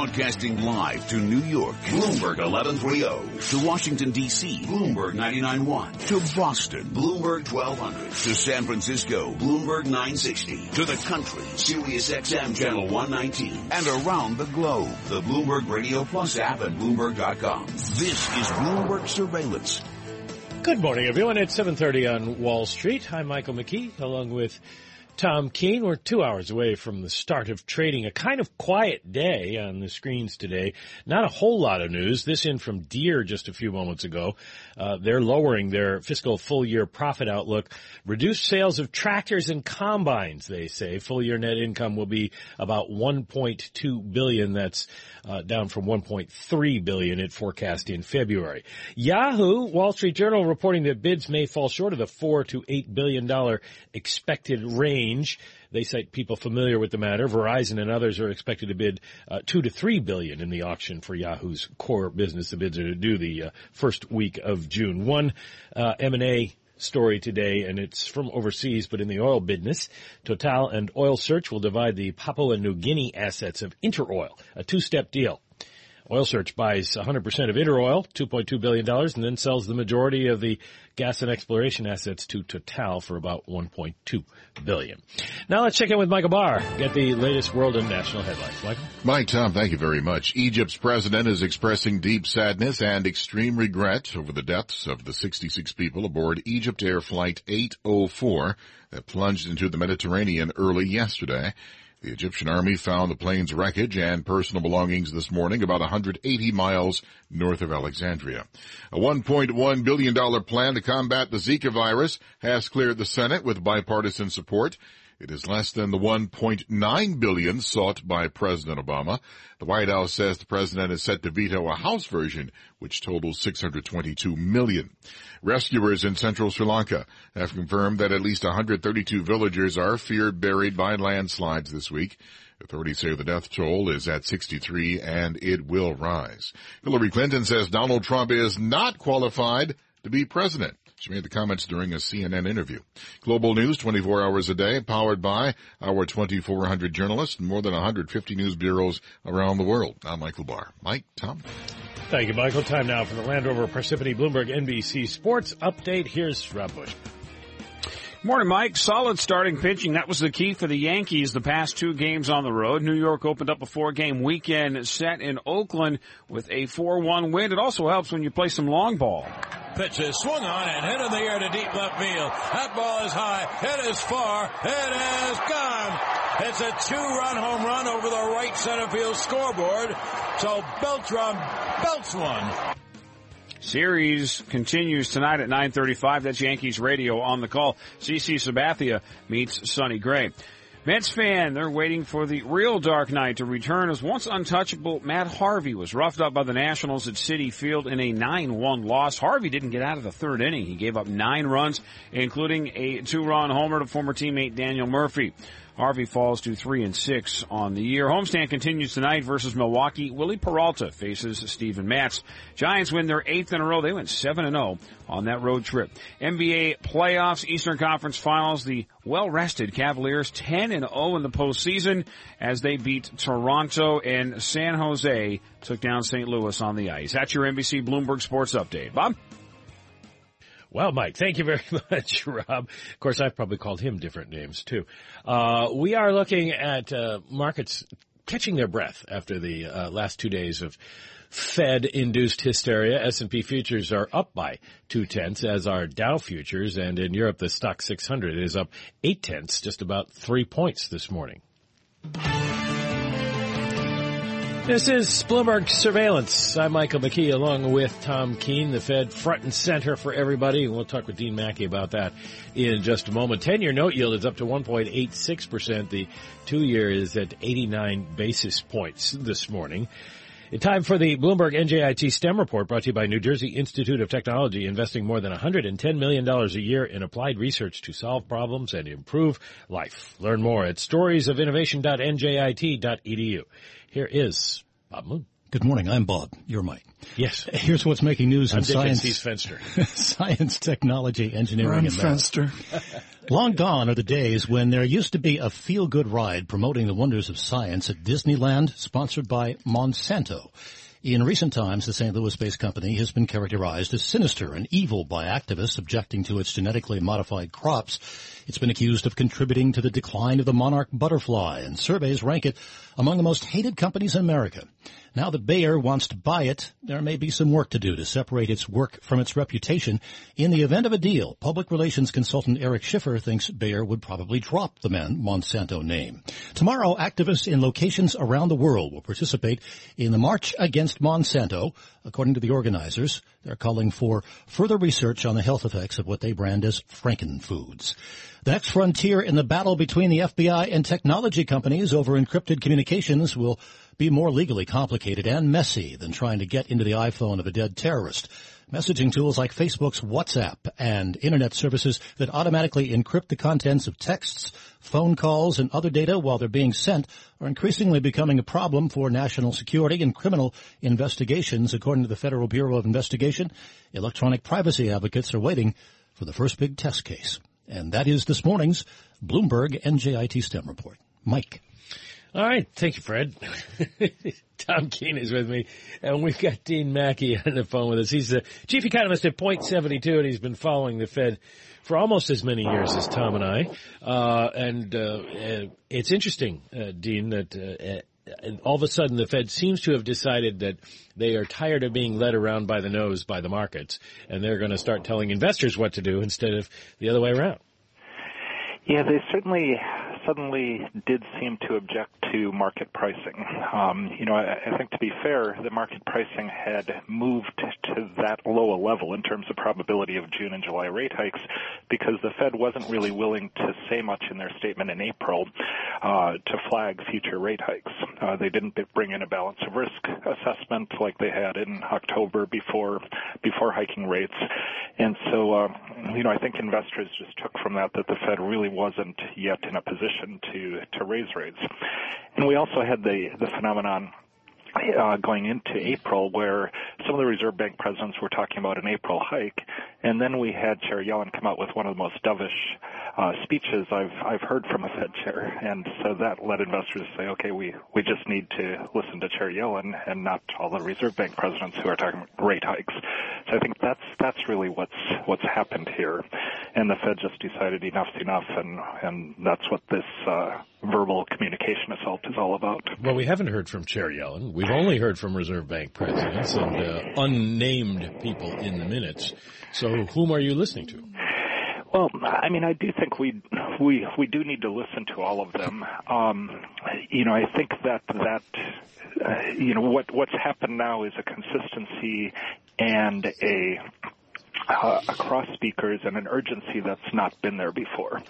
Broadcasting live to New York, Bloomberg 1130. To Washington, D.C., Bloomberg 99.1. To Boston, Bloomberg 1200. To San Francisco, Bloomberg 960. To the country, Sirius XM Channel 119. And around the globe, the Bloomberg Radio Plus app at Bloomberg.com. This is Bloomberg Surveillance. Good morning, everyone. It's 7:30 on Wall Street. I'm Michael McKee, along with Tom Keene. We're 2 hours away from the start of trading. A kind of quiet day on the screens today. Not a whole lot of news. This in from Deere just a few moments ago. They're lowering their fiscal full-year profit outlook. Reduced sales of tractors and combines, they say. Full-year net income will be about $1.2 billion. That's down from $1.3 billion it forecast in February. Yahoo! Wall Street Journal reporting that bids may fall short of the $4 to $8 billion expected range. They cite people familiar with the matter. Verizon and others are expected to bid $2 to $3 billion in the auction for Yahoo's core business. The bids are to do the first week of June. One M&A story today, and it's from overseas, but in the oil business. Total and Oil Search will divide the Papua New Guinea assets of InterOil, a two-step deal. Oil Search buys 100% of InterOil, $2.2 billion, and then sells the majority of the gas and exploration assets to Total for about $1.2 billion. Now let's check in with Michael Barr, get the latest world and national headlines. Michael? Mike, Tom, thank you very much. Egypt's president is expressing deep sadness and extreme regret over the deaths of the 66 people aboard Egypt Air Flight 804 that plunged into the Mediterranean early yesterday. The Egyptian army found the plane's wreckage and personal belongings this morning about 180 miles north of Alexandria. A $1.1 billion plan to combat the Zika virus has cleared the Senate with bipartisan support. It is less than the $1.9 billion sought by President Obama. The White House says the president is set to veto a House version, which totals $622 million. Rescuers in central Sri Lanka have confirmed that at least 132 villagers are feared buried by landslides this week. Authorities say the death toll is at 63 and it will rise. Hillary Clinton says Donald Trump is not qualified to be president. She made the comments during a CNN interview. Global news 24 hours a day, powered by our 2,400 journalists and more than 150 news bureaus around the world. I'm Michael Barr. Mike, Tom. Thank you, Michael. Time now for the Land Rover, Parsippany, Bloomberg, NBC Sports update. Here's Rob Bush. Morning, Mike. Solid starting pitching. That was the key for the Yankees the past two games on the road. New York opened up a four-game weekend set in Oakland with a 4-1 win. It also helps when you play some long ball. Pitches swung on and hit in the air to deep left field. That ball is high. It is far. It is gone. It's a two-run home run over the right center field scoreboard. So Beltram belts one. Series continues tonight at 9:35. That's Yankees radio on the call. CC Sabathia meets Sonny Gray. Mets fan, they're waiting for the real dark night to return as once untouchable Matt Harvey was roughed up by the Nationals at Citi Field in a 9-1 loss. Harvey didn't get out of the third inning. He gave up 9 runs, including a 2-run homer to former teammate Daniel Murphy. Harvey falls to 3-6 on the year. Homestand continues tonight versus Milwaukee. Willie Peralta faces Steven Matz. Giants win their 8th in a row. They went 7-0 on that road trip. NBA playoffs, Eastern Conference Finals. The well-rested Cavaliers 10-0 in the postseason as they beat Toronto, and San Jose took down St. Louis on the ice. That's your NBC Bloomberg Sports Update. Bob? Well, Mike, thank you very much, Rob. Of course, I've probably called him different names, too. We are looking at markets catching their breath after the last 2 days of Fed-induced hysteria. S&P futures are up by 0.2, as are Dow futures. And in Europe, the Stock 600 is up 0.8, just about 3 points this morning. This is Bloomberg Surveillance. I'm Michael McKee, along with Tom Keene, the Fed front and center for everybody. We'll talk with Dean Maki about that in just a moment. 10-year note yield is up to 1.86%. The 2-year is at 89 basis points this morning. In time for the Bloomberg NJIT STEM report brought to you by New Jersey Institute of Technology, investing more than $110 million a year in applied research to solve problems and improve life. Learn more at storiesofinnovation.njit.edu. Here is Bob Moon. Good morning. I'm Bob. You're Mike. Yes. Here's what's making news in science. He's Fenster. Science, technology, engineering, and math. Long gone are the days when there used to be a feel-good ride promoting the wonders of science at Disneyland, sponsored by Monsanto. In recent times, the St. Louis-based company has been characterized as sinister and evil by activists objecting to its genetically modified crops. It's been accused of contributing to the decline of the monarch butterfly, and surveys rank it among the most hated companies in America. Now that Bayer wants to buy it, there may be some work to do to separate its work from its reputation. In the event of a deal, public relations consultant Eric Schiffer thinks Bayer would probably drop the Monsanto name. Tomorrow, activists in locations around the world will participate in the March Against Monsanto. According to the organizers, they're calling for further research on the health effects of what they brand as Frankenfoods. The next frontier in the battle between the FBI and technology companies over encrypted communications will be more legally complicated and messy than trying to get into the iPhone of a dead terrorist. Messaging tools like Facebook's WhatsApp and Internet services that automatically encrypt the contents of texts, phone calls, and other data while they're being sent are increasingly becoming a problem for national security and criminal investigations. According to the Federal Bureau of Investigation, electronic privacy advocates are waiting for the first big test case. And that is this morning's Bloomberg NJIT STEM Report. Mike. All right. Thank you, Fred. Tom Keene is with me, and we've got Dean Maki on the phone with us. He's the chief economist at Point72, and he's been following the Fed for almost as many years as Tom and I. It's interesting, Dean, that all of a sudden the Fed seems to have decided that they are tired of being led around by the nose by the markets, and they're going to start telling investors what to do instead of the other way around. Yeah, they suddenly did seem to object to market pricing. I think, to be fair, the market pricing had moved to that low a level in terms of probability of June and July rate hikes because the Fed wasn't really willing to say much in their statement in April to flag future rate hikes. They didn't bring in a balance of risk assessment like they had in October before hiking rates. And so, I think investors just took from that the Fed really wasn't yet in a position to raise rates. And we also had the phenomenon going into April where some of the Reserve Bank presidents were talking about an April hike, and then we had Chair Yellen come out with one of the most dovish speeches I've heard from a Fed chair, and so that led investors to say, okay, we just need to listen to Chair Yellen and not all the Reserve Bank presidents who are talking about rate hikes. So I think that's really what's happened here, and the Fed just decided enough's enough, and that's what this verbal communication assault is all about. Well, we haven't heard from Chair Yellen. We've only heard from Reserve Bank presidents and unnamed people in the minutes. So whom are you listening to? Well, I mean, I do think we do need to listen to all of them. I think that what's happened now is a consistency and across speakers and an urgency that's not been there before.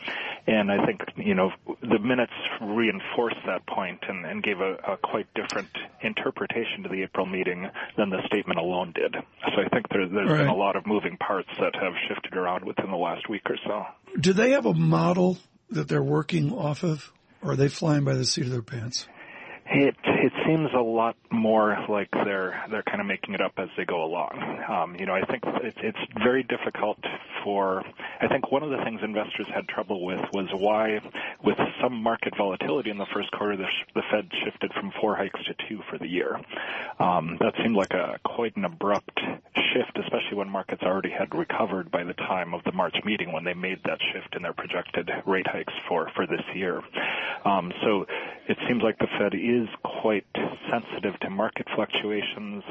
And I think, the minutes reinforced that point and gave a quite different interpretation to the April meeting than the statement alone did. So I think there's been a lot of moving parts that have shifted around within the last week or so. Do they have a model that they're working off of, or are they flying by the seat of their pants? It seems a lot more like they're kind of making it up as they go along. I think it's very difficult I think one of the things investors had trouble with was why, with some market volatility in the first quarter, the Fed shifted from 4 hikes to 2 for the year. That seemed like quite an abrupt shift, especially when markets already had recovered by the time of the March meeting when they made that shift in their projected rate hikes for this year. So it seems like the Fed is quite sensitive to market fluctuations.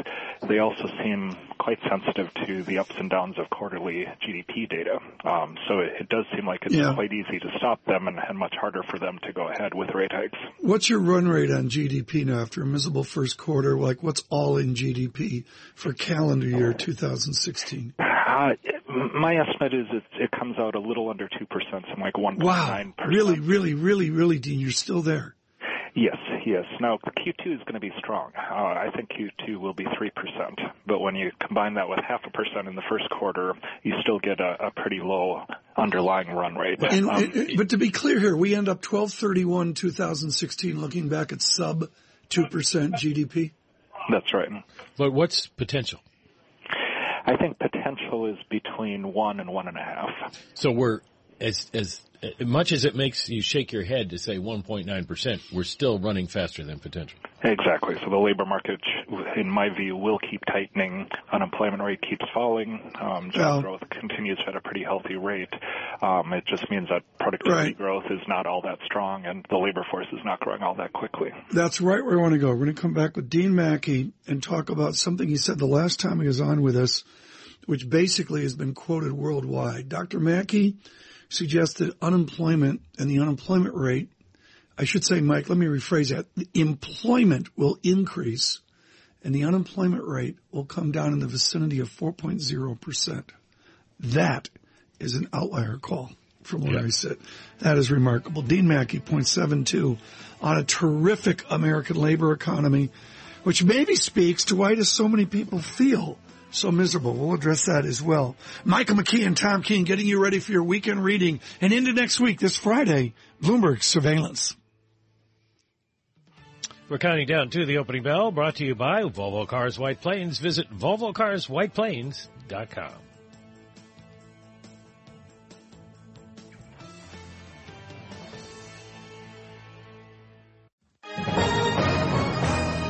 They also seem quite sensitive to the ups and downs of quarterly GDP data. So it does seem like it's quite easy to stop them and much harder for them to go ahead with rate hikes. What's your run rate on GDP now after a miserable first quarter? Like, what's all in GDP for calendar year 2016? My estimate is it comes out a little under 2%, something like 1.9%. Wow, really, really, really, really, Dean, you're still there. Yes. Now, Q2 is going to be strong. I think Q2 will be 3%. But when you combine that with 0.5% in the first quarter, you still get a pretty low underlying run rate. But to be clear here, we end up 12/31/2016 looking back at sub 2% GDP? That's right. But what's potential? I think potential is between 1 and 1.5. So we're as much as it makes you shake your head to say 1.9%, we're still running faster than potential. Exactly. So the labor market, in my view, will keep tightening. Unemployment rate keeps falling. Job growth continues at a pretty healthy rate. It just means that productivity growth is not all that strong, and the labor force is not growing all that quickly. That's right where we want to go. We're going to come back with Dean Maki and talk about something he said the last time he was on with us, which basically has been quoted worldwide. Dr. Maki suggests that unemployment and the unemployment rate, I should say, Mike, let me rephrase that. The employment will increase and the unemployment rate will come down in the vicinity of 4.0%. That is an outlier call from where I sit. That is remarkable. Dean Maki, Point72, on a terrific American labor economy, which maybe speaks to why do so many people feel so miserable. We'll address that as well. Michael McKee and Tom Keene getting you ready for your weekend reading. And into next week, this Friday, Bloomberg Surveillance. We're counting down to the opening bell, brought to you by Volvo Cars White Plains. Visit VolvoCarsWhitePlains.com.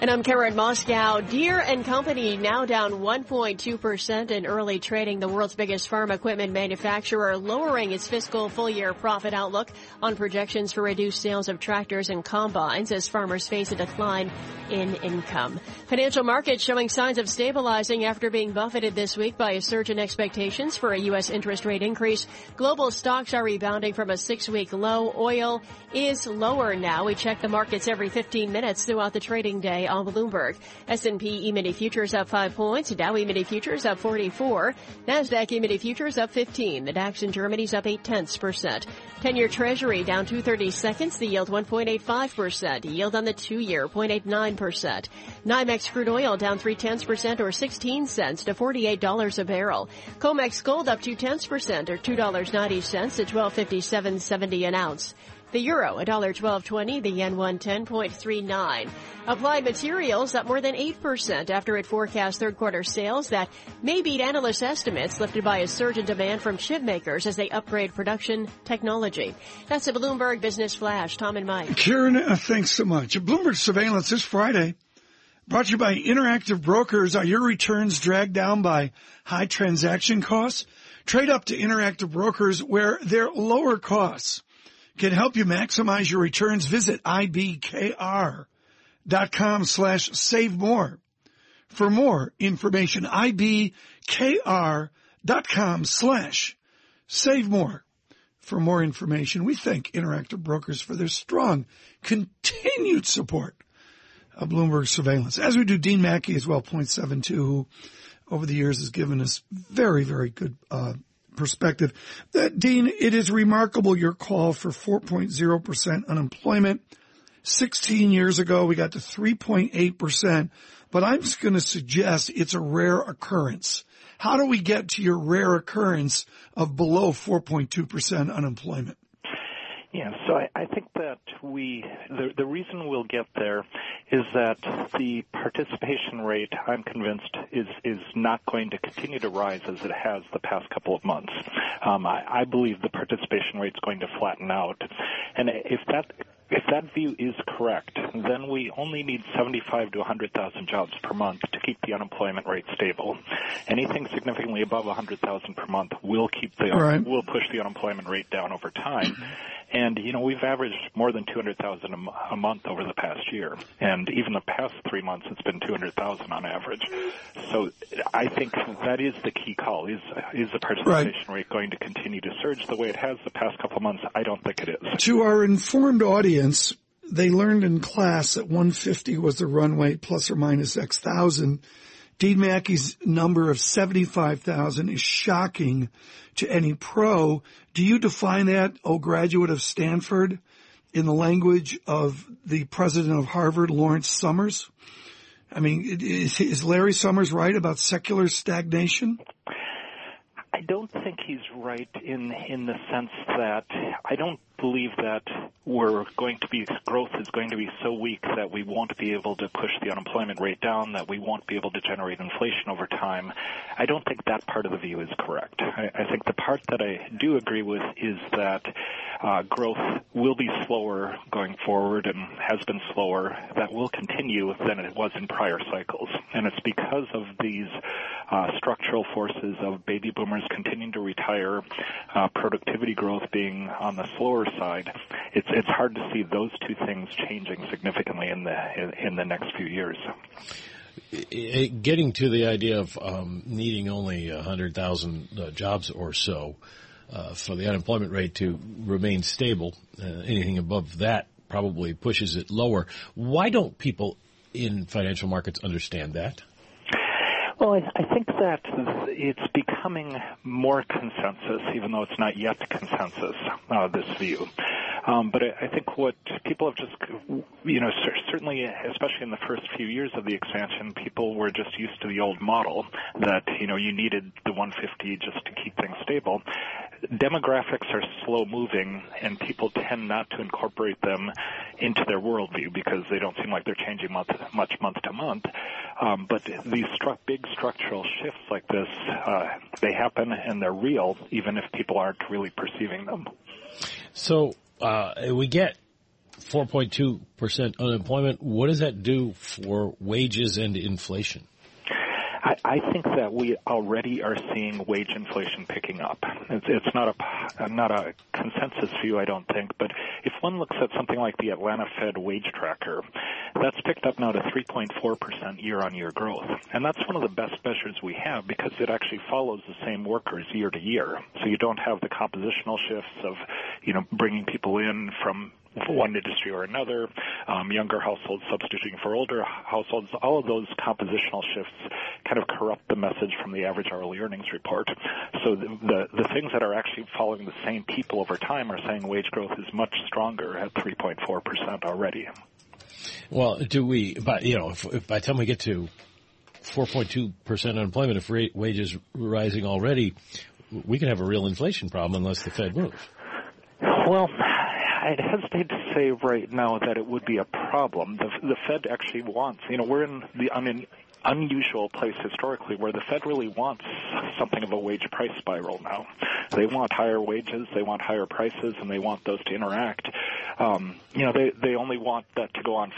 And I'm Karen Moscow. Deere and Company now down 1.2% in early trading. The world's biggest farm equipment manufacturer lowering its fiscal full-year profit outlook on projections for reduced sales of tractors and combines as farmers face a decline in income. Financial markets showing signs of stabilizing after being buffeted this week by a surge in expectations for a U.S. interest rate increase. Global stocks are rebounding from a 6-week low. Oil is lower now. We check the markets every 15 minutes throughout the trading day on Bloomberg. S&P E-mini futures up 5 points. Dow E-mini futures up 44. NASDAQ E-mini futures up 15. The DAX in Germany's up 0.8%. 10-year Treasury down 2/32. The yield 1.85%. Yield on the 2-year 0.89%. NYMEX crude oil down 0.3% or 16 cents to $48 a barrel. COMEX gold up 0.2% or $2.90 to $12.57.70 an ounce. The euro, $1.1220, the yen 110.39. Applied Materials up more than 8% after it forecast third quarter sales that may beat analyst estimates, lifted by a surge in demand from chip makers as they upgrade production technology. That's a Bloomberg Business Flash. Tom and Mike. Karen, thanks so much. Bloomberg Surveillance this Friday, brought to you by Interactive Brokers. Are your returns dragged down by high transaction costs? Trade up to Interactive Brokers, where their lower costs can help you maximize your returns. Visit ibkr.com/save more for more information. ibkr.com/save more for more information. We thank Interactive Brokers for their strong, continued support of Bloomberg Surveillance. As we do, Dean Maki as well, Point72, who over the years has given us very, very good perspective. Dean, it is remarkable your call for 4.0% unemployment. 16 years ago, we got to 3.8%, but I'm just going to suggest it's a rare occurrence. How do we get to your rare occurrence of below 4.2% unemployment? Yeah, so I think that the reason we'll get there is that the participation rate, I'm convinced, is not going to continue to rise as it has the past couple of months. I believe the participation rate's going to flatten out. And if that view is correct, then we only need 75 to 100,000 jobs per month to keep the unemployment rate stable. Anything significantly above 100,000 per month will will push the unemployment rate down over time. And, you know, we've averaged more than 200,000 a month over the past year. And even the past 3 months, it's been 200,000 on average. So I think that is the key call. Is the participation rate going to continue to surge the way it has the past couple of months? I don't think it is. To our informed audience, they learned in class that 150 was the runway plus or minus X thousand. Dean Maki's number of 75,000 is shocking to any pro. Do you define that, graduate of Stanford, in the language of the president of Harvard, Lawrence Summers? I mean, is Larry Summers right about secular stagnation? I don't think he's right in the sense that I don't believe that we're going to be growth is going to be so weak that we won't be able to push the unemployment rate down, that we won't be able to generate inflation over time. I don't think that part of the view is correct. I think the part that I do agree with is that growth will be slower going forward and has been slower. That will continue than it was in prior cycles. And it's because of these structural forces of baby boomers continuing to retire, productivity growth being on the slower side. It's hard to see those two things changing significantly in the next few years. Getting to the idea of needing only 100,000 jobs or so for the unemployment rate to remain stable, anything above that probably pushes it lower. Why don't people in financial markets understand that? Well, I think that it's becoming more consensus, even though it's not yet consensus, this view. But I think what people have just, certainly, especially in the first few years of the expansion, people were just used to the old model that, you needed the 150 just to keep things stable. Demographics are slow moving, and people tend not to incorporate them into their worldview because they don't seem like they're changing much month to month. But these big structural shifts like this, they happen and they're real, even if people aren't really perceiving them. So we get 4.2% unemployment. What does that do for wages and inflation? I think that we already are seeing wage inflation picking up. It's not a consensus view, I don't think, but if one looks at something like the Atlanta Fed wage tracker, that's picked up now to 3.4% year-on-year growth. And that's one of the best measures we have because it actually follows the same workers year to year. So you don't have the compositional shifts of, bringing people in from one industry or another, younger households substituting for older households. All of those compositional shifts kind of corrupt the message from the average hourly earnings report. So the things that are actually following the same people over time are saying wage growth is much stronger at 3.4% already. Well, if by the time we get to 4.2% unemployment, if wages rising already, we could have a real inflation problem unless the Fed moves. Well, I'd hesitate to say right now that it would be a problem. The Fed actually wants, we're in the unusual place historically where the Fed really wants something of a wage price spiral now. They want higher wages, they want higher prices, and they want those to interact. They only want that to go on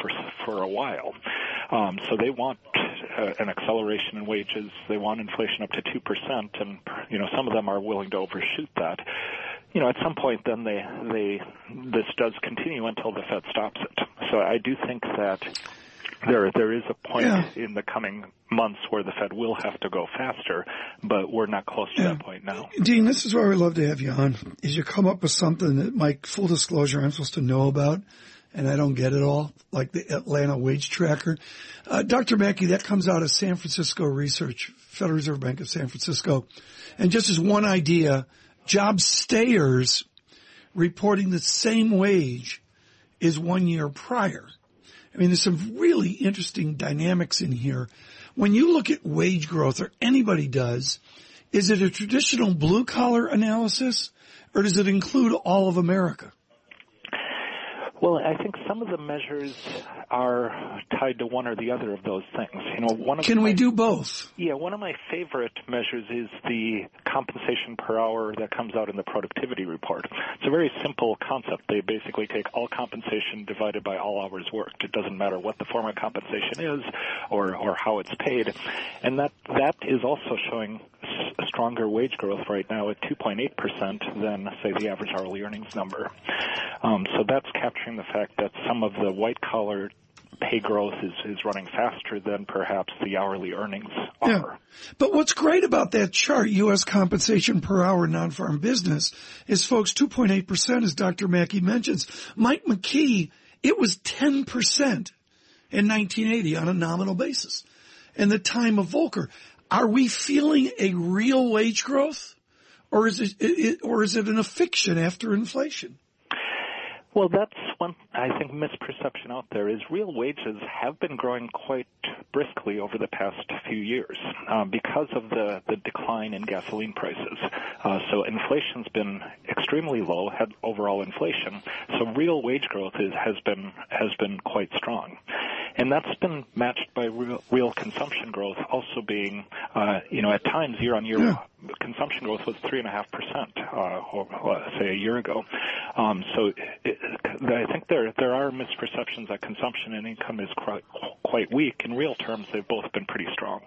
for a while. So they want an acceleration in wages. They want inflation up to 2%, and some of them are willing to overshoot that. At some point, then this does continue until the Fed stops it. So I do think that there is a point in the coming months where the Fed will have to go faster, but we're not close to that point now. Dean, this is where we love to have you on. Is you come up with something that, Mike, full disclosure, I'm supposed to know about, and I don't get it all, like the Atlanta wage tracker. Dr. Maki, that comes out of San Francisco Research, Federal Reserve Bank of San Francisco, and just as one idea. Job stayers reporting the same wage as 1 year prior. I mean, there's some really interesting dynamics in here. When you look at wage growth, or anybody does, is it a traditional blue-collar analysis, or does it include all of America? Well, I think some of the measures are tied to one or the other of those things. Can we do both? Yeah, one of my favorite measures is the compensation per hour that comes out in the productivity report. It's a very simple concept. They basically take all compensation divided by all hours worked. It doesn't matter what the form of compensation is or how it's paid. And that is also showing stronger wage growth right now at 2.8% than, say, the average hourly earnings number. So that's capturing the fact that some of the white-collar pay growth is running faster than perhaps the hourly earnings are. Yeah. But what's great about that chart, U.S. compensation per hour non-farm business, is, folks, 2.8%, as Dr. Maki mentions. Mike McKee, it was 10% in 1980 on a nominal basis. In the time of Volcker, are we feeling a real wage growth, or is it an affiction after inflation? Well, that's one, I think, misperception out there is real wages have been growing quite briskly over the past few years because of the decline in gasoline prices. So inflation's been extremely low, had overall inflation. So real wage growth has been quite strong. And that's been matched by real consumption growth also being, at times year-on-year, consumption growth was 3.5%, say a year ago. I think there are misperceptions that consumption and income is quite weak. In real terms, they've both been pretty strong.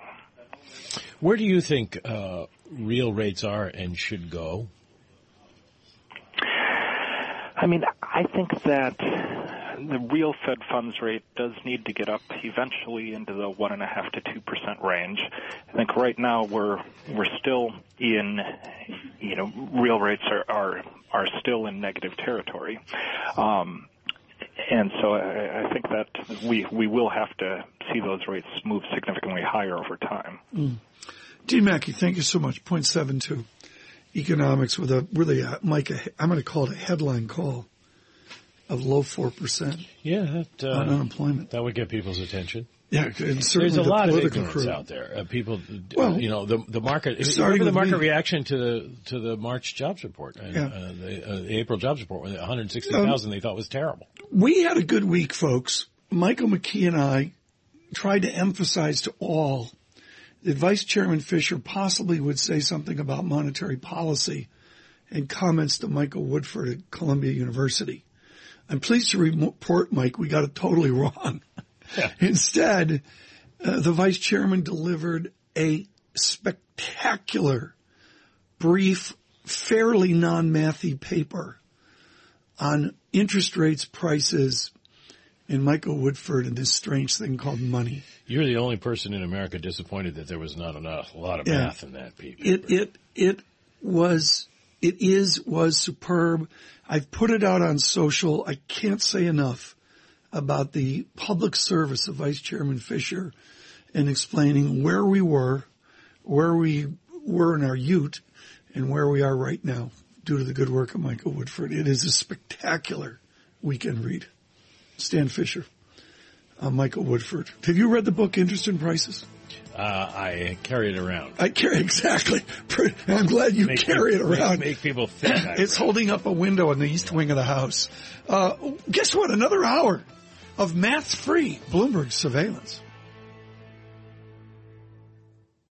Where do you think real rates are and should go? I mean, I think that the real Fed funds rate does need to get up eventually into the 1.5 to 2% range. I think right now we're still in, real rates are still in negative territory. And so I think that we will have to see those rates move significantly higher over time. Dean Maki, thank you so much. Point72 Economics with a really, Mike, I'm going to call it a headline call. Of low 4%. Yeah, on unemployment. That would get people's attention. Yeah, and certainly there's a lot of ignorance out there. People, the market. Remember the market reaction to the March jobs report and the April jobs report, 160,000 they thought was terrible. We had a good week, folks. Michael McKee and I tried to emphasize to all that Vice Chairman Fisher possibly would say something about monetary policy, and comments to Michael Woodford at Columbia University. I'm pleased to report, Mike, we got it totally wrong. Yeah. Instead, the vice chairman delivered a spectacular, brief, fairly non-mathy paper on interest rates, prices, and Michael Woodford and this strange thing called money. You're the only person in America disappointed that there was not enough, a lot of math in that paper. It was superb. I've put it out on social. I can't say enough about the public service of Vice Chairman Fisher in explaining where we were in our ute and where we are right now due to the good work of Michael Woodford. It is a spectacular weekend read. Stan Fisher, Michael Woodford. Have you read the book Interest in Prices? I carry it around. Exactly. I'm glad you carry it around. Make people think. It's holding up a window in the east wing of the house. Guess what? Another hour of math-free Bloomberg surveillance.